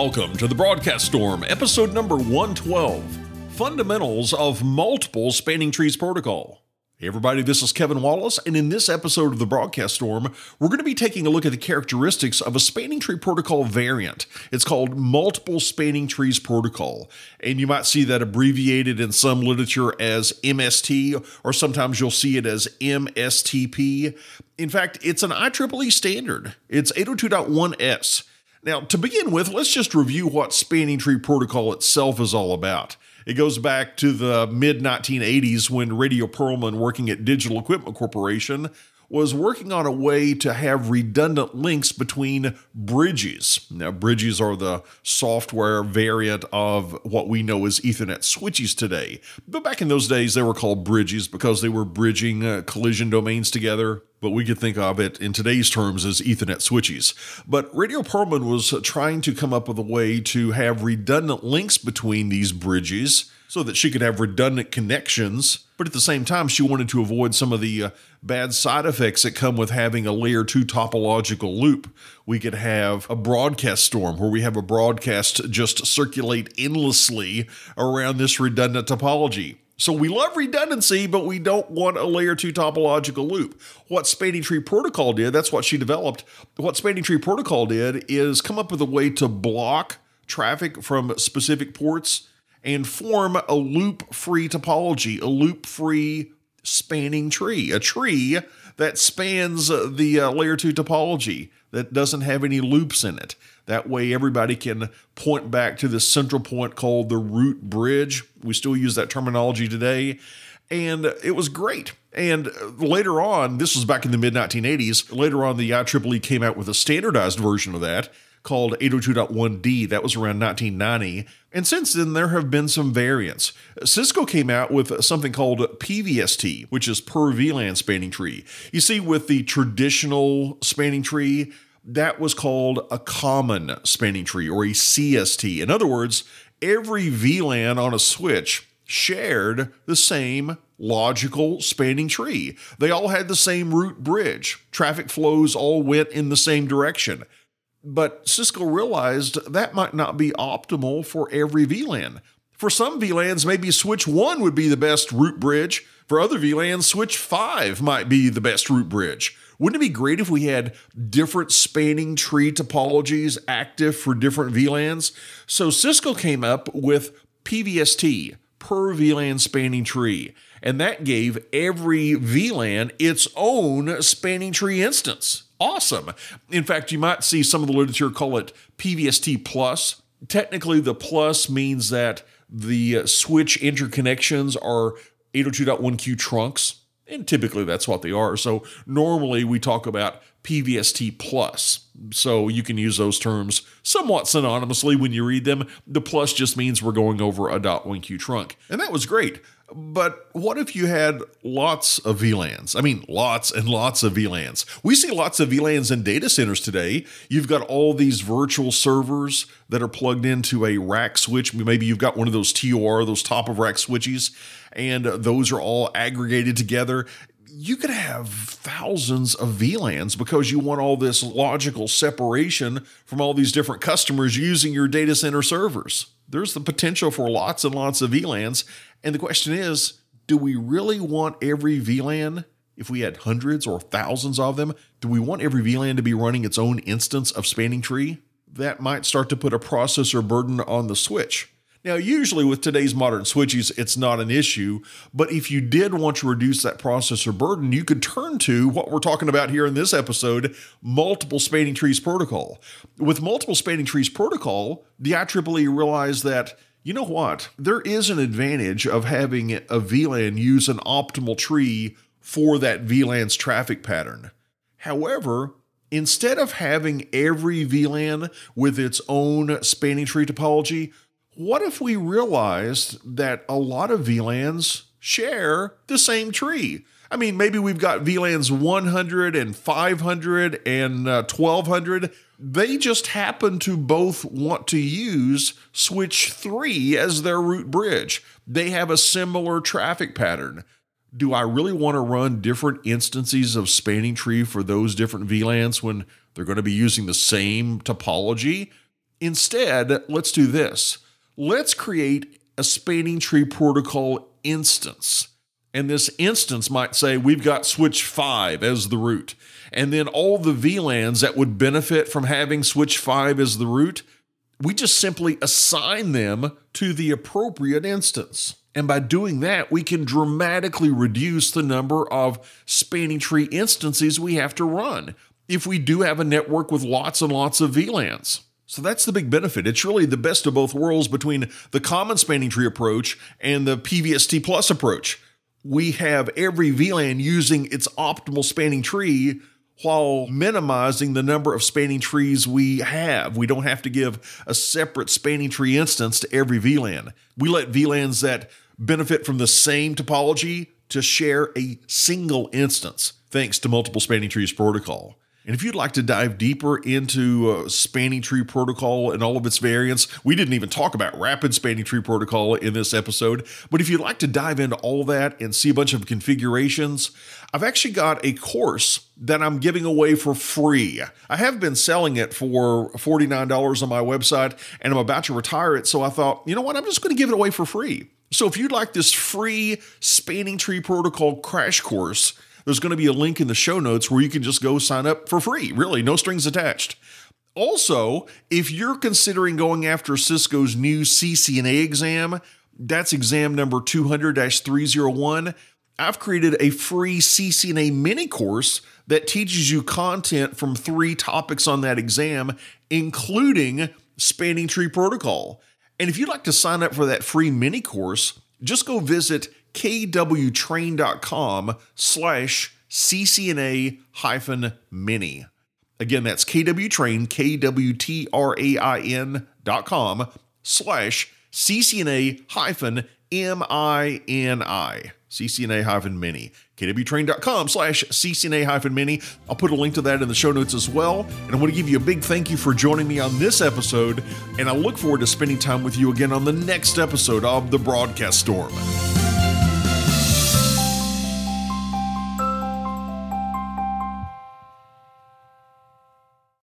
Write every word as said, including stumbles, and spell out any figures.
Welcome to The Broadcast Storm, episode number one twelve, Fundamentals of Multiple Spanning Trees Protocol. Hey everybody, this is Kevin Wallace, and in this episode of The Broadcast Storm, we're going to be taking a look at the characteristics of a spanning tree protocol variant. It's called Multiple Spanning Trees Protocol, and you might see that abbreviated in some literature as M S T, or sometimes you'll see it as M S T P. In fact, it's an I triple E standard. It's eight oh two point one s. Now, to begin with, let's just review what spanning tree protocol itself is all about. It goes back to the mid nineteen eighties when Radia Perlman, working at Digital Equipment Corporation, was working on a way to have redundant links between bridges. Now, bridges are the software variant of what we know as Ethernet switches today. But back in those days, they were called bridges because they were bridging uh, collision domains together. But we could think of it in today's terms as Ethernet switches. But Radia Perlman was trying to come up with a way to have redundant links between these bridges so that she could have redundant connections. But at the same time, she wanted to avoid some of the uh, bad side effects that come with having a layer two topological loop. We could have a broadcast storm where we have a broadcast just circulate endlessly around this redundant topology. So we love redundancy, but we don't want a layer two topological loop. What Spanning Tree Protocol did, that's what she developed. What Spanning Tree Protocol did is come up with a way to block traffic from specific ports and form a loop-free topology, a loop-free spanning tree, a tree that spans the uh, layer two topology that doesn't have any loops in it. That way everybody can point back to the central point called the root bridge. We still use that terminology today. And it was great. And later on, this was back in the mid nineteen eighties, later on the I triple E came out with a standardized version of that called eight oh two point one d. That was around nineteen ninety. And since then, there have been some variants. Cisco came out with something called P V S T, which is per V LAN spanning tree. You see, with the traditional spanning tree, that was called a common spanning tree, or a C S T. In other words, every V LAN on a switch shared the same logical spanning tree. They all had the same root bridge. Traffic flows all went in the same direction. But Cisco realized that might not be optimal for every V LAN. For some V LANs, maybe switch one would be the best root bridge. For other V LANs, switch five might be the best root bridge. Wouldn't it be great if we had different spanning tree topologies active for different V LANs? So Cisco came up with P V S T, per V LAN spanning tree, and that gave every V LAN its own spanning tree instance. Awesome. In fact, you might see some of the literature call it P V S T plus. Technically, the plus means that the switch interconnections are eight oh two point one q trunks, and typically that's what they are. So normally we talk about P V S T plus. So you can use those terms somewhat synonymously when you read them. The plus just means we're going over a dot one q trunk. And that was great. But what if you had lots of V LANs? I mean, lots and lots of V LANs. We see lots of V LANs in data centers today. You've got all these virtual servers that are plugged into a rack switch. Maybe you've got one of those T O R, those top of rack switches, and those are all aggregated together. You could have thousands of V LANs because you want all this logical separation from all these different customers using your data center servers. There's the potential for lots and lots of V LANs. And the question is, do we really want every V LAN, if we had hundreds or thousands of them, do we want every V LAN to be running its own instance of spanning tree? That might start to put a processor burden on the switch. Now, usually with today's modern switches, it's not an issue, but if you did want to reduce that processor burden, you could turn to what we're talking about here in this episode, Multiple Spanning Trees Protocol. With Multiple Spanning Trees Protocol, the I triple E realized that, you know what, there is an advantage of having a V LAN use an optimal tree for that V LAN's traffic pattern. However, instead of having every V LAN with its own spanning tree topology, what if we realized that a lot of V LANs share the same tree? I mean, maybe we've got V LANs one hundred and five hundred and uh, twelve hundred. They just happen to both want to use switch three as their root bridge. They have a similar traffic pattern. Do I really want to run different instances of spanning tree for those different V LANs when they're going to be using the same topology? Instead, let's do this. Let's create a spanning tree protocol instance. And this instance might say we've got switch five as the root. And then all the V LANs that would benefit from having switch five as the root, we just simply assign them to the appropriate instance. And by doing that, we can dramatically reduce the number of spanning tree instances we have to run if we do have a network with lots and lots of V LANs. So that's the big benefit. It's really the best of both worlds between the common spanning tree approach and the P V S T plus approach. We have every V LAN using its optimal spanning tree while minimizing the number of spanning trees we have. We don't have to give a separate spanning tree instance to every V LAN. We let V LANs that benefit from the same topology to share a single instance, thanks to Multiple Spanning Trees Protocol. And if you'd like to dive deeper into uh, spanning tree protocol and all of its variants, we didn't even talk about rapid spanning tree protocol in this episode. But if you'd like to dive into all that and see a bunch of configurations, I've actually got a course that I'm giving away for free. I have been selling it for forty-nine dollars on my website, and I'm about to retire it. So I thought, you know what? I'm just going to give it away for free. So if you'd like this free spanning tree protocol crash course, there's going to be a link in the show notes where you can just go sign up for free. Really, no strings attached. Also, if you're considering going after Cisco's new C C N A exam, that's exam number two hundred dash three oh one. I've created a free C C N A mini course that teaches you content from three topics on that exam, including spanning tree protocol. And if you'd like to sign up for that free mini course, just go visit kwtrain.com slash CCNA hyphen mini. Again, that's kwtrain, K-W-T-R-A-I-N dot com slash CCNA hyphen M-I-N-I, CCNA hyphen mini, kwtrain.com slash CCNA hyphen mini. I'll put a link to that in the show notes as well. And I want to give you a big thank you for joining me on this episode. And I look forward to spending time with you again on the next episode of The Broadcast Storm.